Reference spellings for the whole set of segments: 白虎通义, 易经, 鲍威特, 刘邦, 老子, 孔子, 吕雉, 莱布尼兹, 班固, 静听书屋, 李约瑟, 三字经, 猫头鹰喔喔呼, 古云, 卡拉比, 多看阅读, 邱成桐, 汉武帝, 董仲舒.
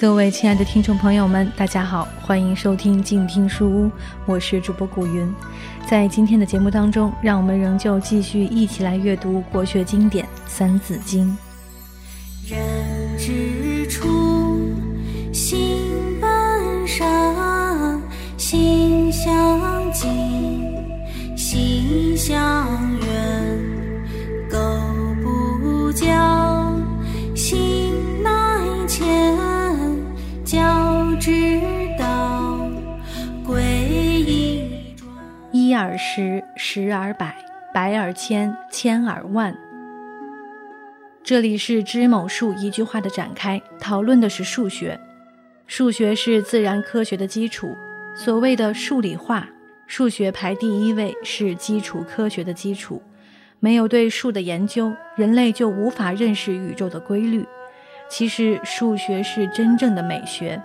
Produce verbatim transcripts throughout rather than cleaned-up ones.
各位亲爱的听众朋友们，大家好，欢迎收听静听书屋，我是主播古云。在今天的节目当中，让我们仍旧继续一起来阅读国学经典《三字经》。人之初，性本善，性相近，性相远，苟不教，性乃迁，教之道，贵以专。一而十，十而百，百而千，千而万。这里是知某数一句话的展开，讨论的是数学。数学是自然科学的基础，所谓的数理化，数学排第一位，是基础科学的基础。没有对数的研究，人类就无法认识宇宙的规律。其实数学是真正的美学，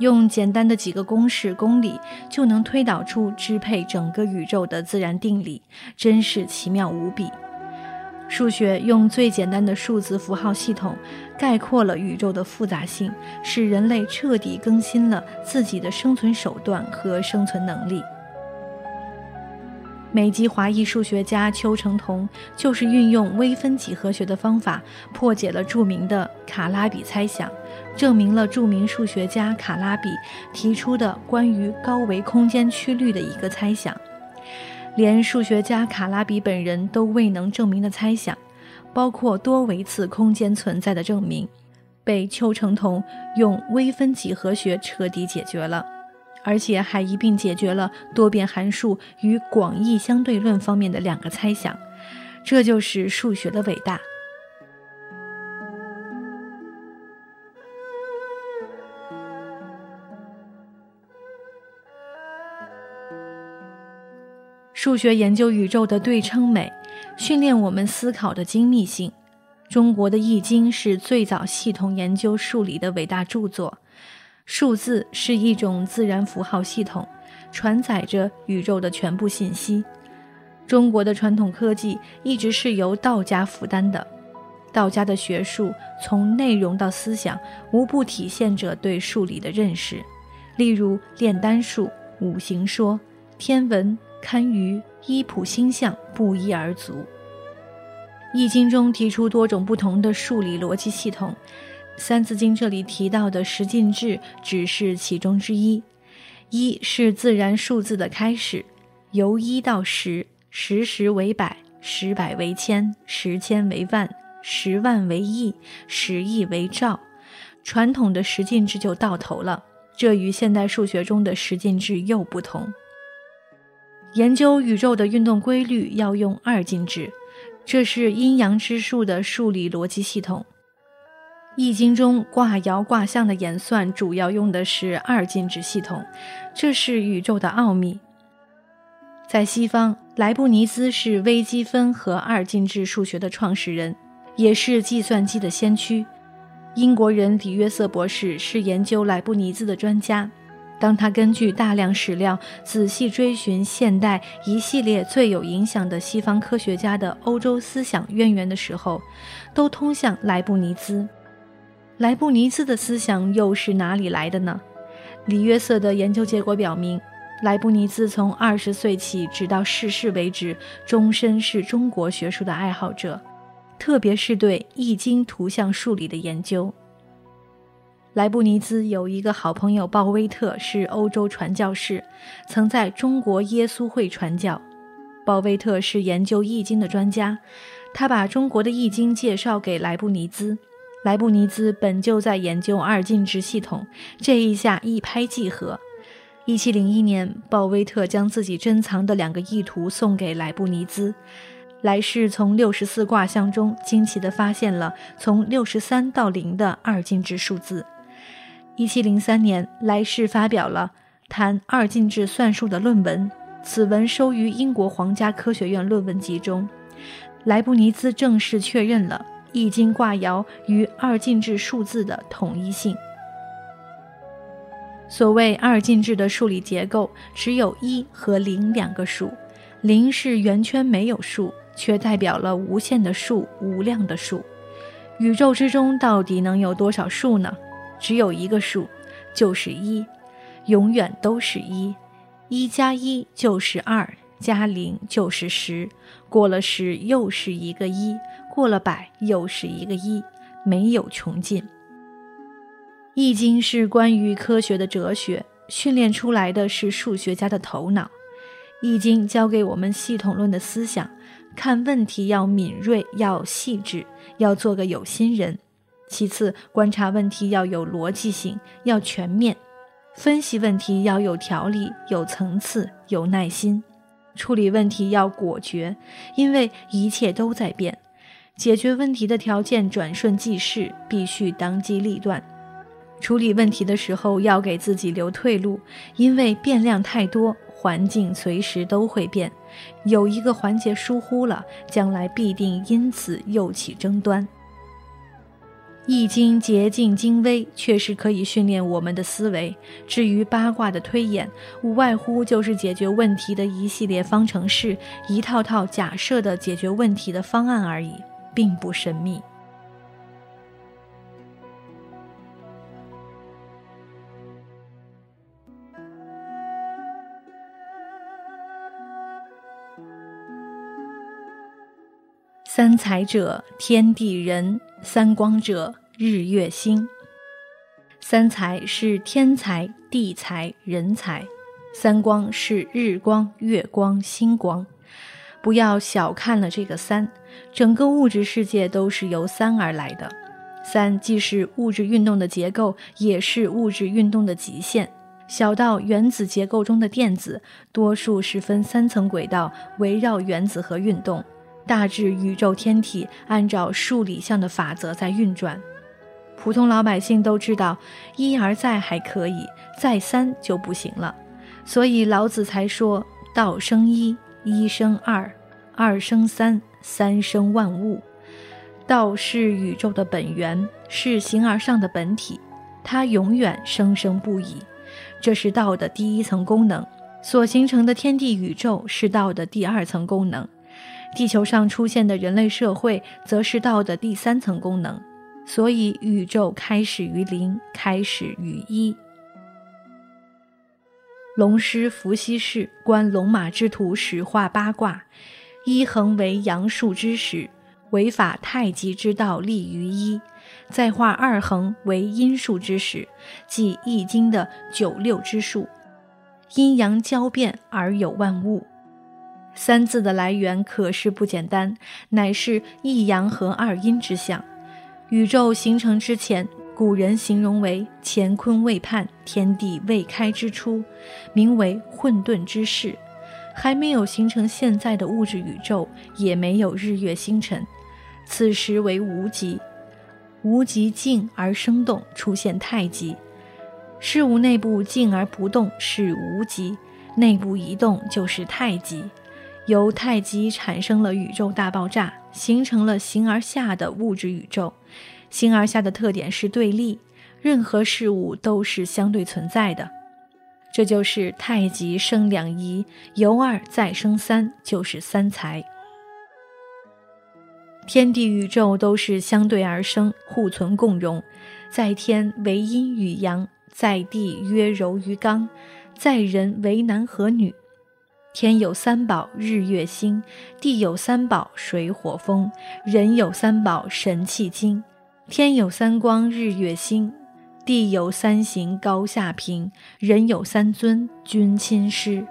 用简单的几个公式公理就能推导出支配整个宇宙的自然定理，真是奇妙无比。数学用最简单的数字符号系统概括了宇宙的复杂性，使人类彻底更新了自己的生存手段和生存能力。美籍华裔数学家邱成桐就是运用微分几何学的方法，破解了著名的卡拉比猜想，证明了著名数学家卡拉比提出的关于高维空间曲率的一个猜想。连数学家卡拉比本人都未能证明的猜想，包括多维次空间存在的证明，被邱成桐用微分几何学彻底解决了，而且还一并解决了多变函数与广义相对论方面的两个猜想。这就是数学的伟大。数学研究宇宙的对称美，训练我们思考的精密性。中国的《易经》是最早系统研究数理的伟大著作。数字是一种自然符号系统，传载着宇宙的全部信息。中国的传统科技一直是由道家负担的，道家的学术从内容到思想，无不体现着对数理的认识。例如炼丹术、五行说、天文、堪舆、医卜星象不一而足。易经中提出多种不同的数理逻辑系统，三字经这里提到的十进制只是其中之一。一是自然数字的开始，由一到十，十十为百，十百为千，十千为万，十万为亿，十亿为兆。传统的十进制就到头了，这与现代数学中的十进制又不同。研究宇宙的运动规律要用二进制，这是阴阳之数的数理逻辑系统。易经中卦爻卦象的演算主要用的是二进制系统，这是宇宙的奥秘。在西方，莱布尼兹是微积分和二进制数学的创始人，也是计算机的先驱。英国人李约瑟博士是研究莱布尼兹的专家。当他根据大量史料仔细追寻现代一系列最有影响的西方科学家的欧洲思想渊源的时候，都通向莱布尼兹。莱布尼兹的思想又是哪里来的呢？李约瑟的研究结果表明，莱布尼兹从二十岁起直到逝世为止，终身是中国学术的爱好者，特别是对易经图像数理的研究。莱布尼兹有一个好朋友鲍威特是欧洲传教士，曾在中国耶稣会传教。鲍威特是研究易经的专家，他把中国的易经介绍给莱布尼兹。莱布尼兹本就在研究二进制系统，这一下一拍即合。一七零一年，鲍威特将自己珍藏的两个易图送给莱布尼兹。来世从六十四卦象中惊奇地发现了从六十三到零的二进制数字。一七零三年，莱世发表了谈二进制算术的论文，此文收于英国皇家科学院论文集中。莱布尼兹正式确认了易经卦爻与二进制数字的统一性。所谓二进制的数理结构，只有一和零两个数，零是圆圈没有数，却代表了无限的数、无量的数。宇宙之中到底能有多少数呢？只有一个数，就是一，永远都是一。一加一就是二，加零就是十，过了十又是一个一，过了百又是一个一，没有穷尽。易经是关于科学的哲学，训练出来的是数学家的头脑。易经教给我们系统论的思想，看问题要敏锐，要细致，要做个有心人。其次，观察问题要有逻辑性，要全面，分析问题要有条理，有层次，有耐心，处理问题要果决，因为一切都在变，解决问题的条件转瞬即逝，必须当机立断。处理问题的时候要给自己留退路，因为变量太多，环境随时都会变，有一个环节疏忽了，将来必定因此又起争端。易经竭尽精微，确实可以训练我们的思维。至于八卦的推演，无外乎就是解决问题的一系列方程式，一套套假设的解决问题的方案而已，并不神秘。三才者，天地人；三光者，日月星。三才是天才、地才、人才；三光是日光、月光、星光。不要小看了这个三，整个物质世界都是由三而来的。三既是物质运动的结构，也是物质运动的极限。小到原子结构中的电子，多数是分三层轨道围绕原子核运动。大致宇宙天体按照数理象的法则在运转，普通老百姓都知道一而再还可以，再三就不行了。所以老子才说，道生一，一生二，二生三，三生万物。道是宇宙的本源，是形而上的本体，它永远生生不已，这是道的第一层功能。所形成的天地宇宙是道的第二层功能，地球上出现的人类社会则是道的第三层功能。所以宇宙开始于零，开始于一。龙师伏羲氏观龙马之图时画八卦，一横为阳数之始，为法太极之道立于一；再画二横为阴数之始，即易经的九六之数。阴阳交变而有万物。三字的来源可是不简单，乃是一阳和二阴之象。宇宙形成之前，古人形容为乾坤未判，天地未开之初，名为混沌之势。还没有形成现在的物质宇宙，也没有日月星辰，此时为无极。无极静而生动，出现太极。事物内部静而不动是无极，内部移动就是太极。由太极产生了宇宙大爆炸，形成了形而下的物质宇宙。形而下的特点是对立，任何事物都是相对存在的，这就是太极生两仪，由二再生三，就是三才。天地宇宙都是相对而生，互存共荣。在天为阴与阳，在地约柔与刚，在人为男和女。天有三宝，日月星；地有三宝，水火风；人有三宝，神气精。天有三光，日月星；地有三行，高下平；人有三尊，君亲师。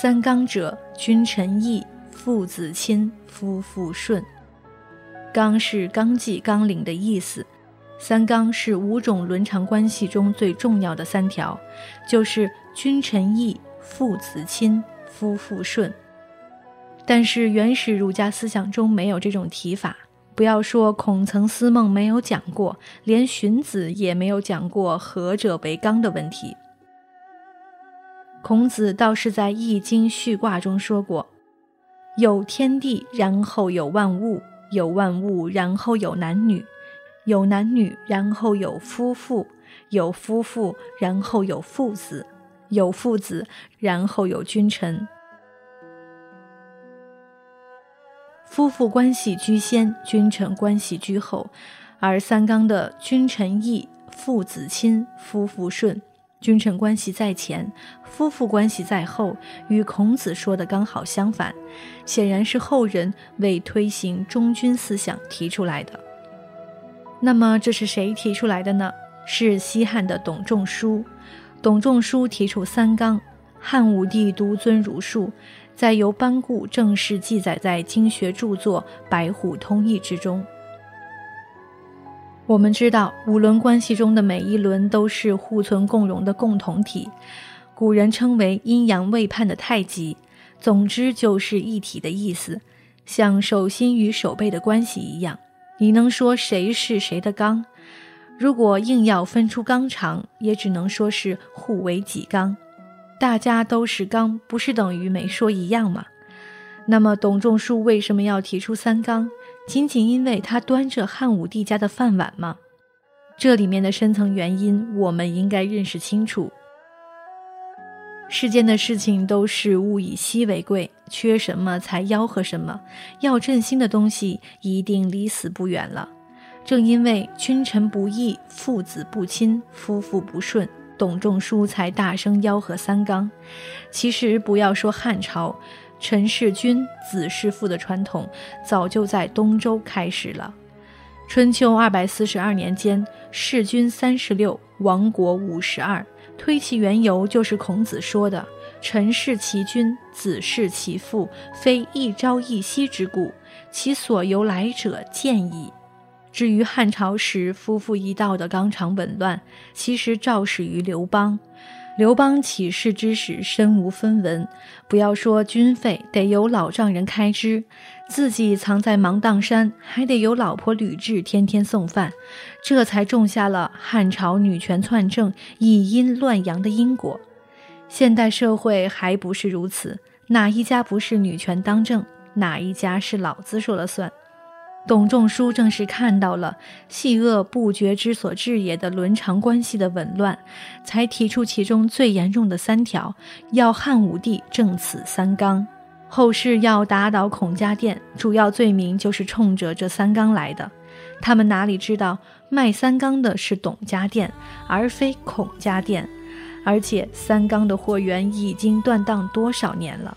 三纲者，君臣义，父子亲，夫妇顺。纲是纲纪纲领的意思，三纲是五种伦常关系中最重要的三条，就是君臣义、父子亲、夫妇顺。但是原始儒家思想中没有这种提法，不要说孔曾思孟没有讲过，连荀子也没有讲过何者为纲的问题。孔子倒是在《易经》序卦中说过，有天地，然后有万物，有万物，然后有男女；有男女，然后有夫妇；有夫妇，然后有父子；有父子，然后有君臣。夫妇关系居先，君臣关系居后，而三纲的君臣义、父子亲、夫妇顺，君臣关系在前，夫妇关系在后，与孔子说的刚好相反，显然是后人为推行忠君思想提出来的。那么这是谁提出来的呢？是西汉的董仲舒。董仲舒提出三纲，汉武帝独尊儒术，再由班固正式记载在经学著作《白虎通义》之中。我们知道，五伦关系中的每一伦都是互存共荣的共同体，古人称为阴阳未判的太极，总之就是一体的意思，像手心与手背的关系一样，你能说谁是谁的纲？如果硬要分出纲常，也只能说是互为己纲，大家都是纲，不是等于没说一样吗？那么董仲舒为什么要提出三纲？仅仅因为他端着汉武帝家的饭碗吗？这里面的深层原因我们应该认识清楚。世间的事情都是物以稀为贵，缺什么才吆喝什么，要振兴的东西一定离死不远了。正因为君臣不义、父子不亲、夫妇不顺，董仲舒才大声吆喝三纲。其实不要说汉朝，臣是君、子是父的传统早就在东周开始了。春秋二百四十二年间，弑君三十六，亡国五十二。推其缘由，就是孔子说的“臣弑其君，子弑其父，非一朝一夕之故，其所由来者见矣”。至于汉朝时夫妇一道的纲常紊乱，其实肇始于刘邦。刘邦起事之时身无分文，不要说军费得由老丈人开支，自己藏在芒砀山还得由老婆吕雉天天送饭，这才种下了汉朝女权篡政、以阴乱阳的因果。现代社会还不是如此，哪一家不是女权当政，哪一家是老子说了算。董仲舒正是看到了细恶不绝之所至也的伦常关系的紊乱，才提出其中最严重的三条，要汉武帝正此三纲。后世要打倒孔家店，主要罪名就是冲着这三纲来的。他们哪里知道卖三纲的是董家店，而非孔家店，而且三纲的货源已经断档多少年了。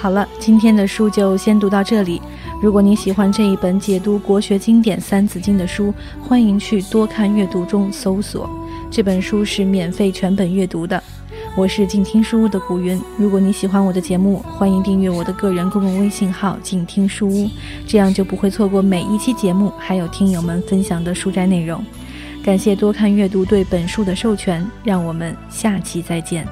好了，今天的书就先读到这里。如果你喜欢这一本解读国学经典《三字经》的书，欢迎去多看阅读中搜索，这本书是免费全本阅读的。我是静听书屋的古云，如果你喜欢我的节目，欢迎订阅我的个人公共微信号静听书屋，这样就不会错过每一期节目，还有听友们分享的书摘内容。感谢多看阅读对本书的授权，让我们下期再见。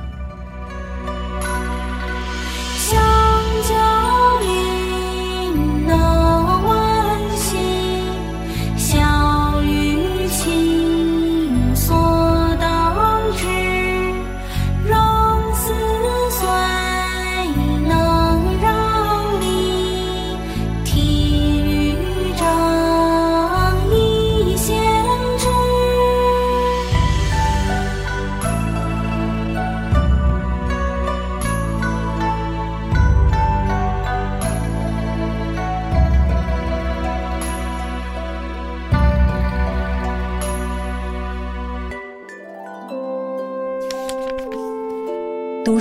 读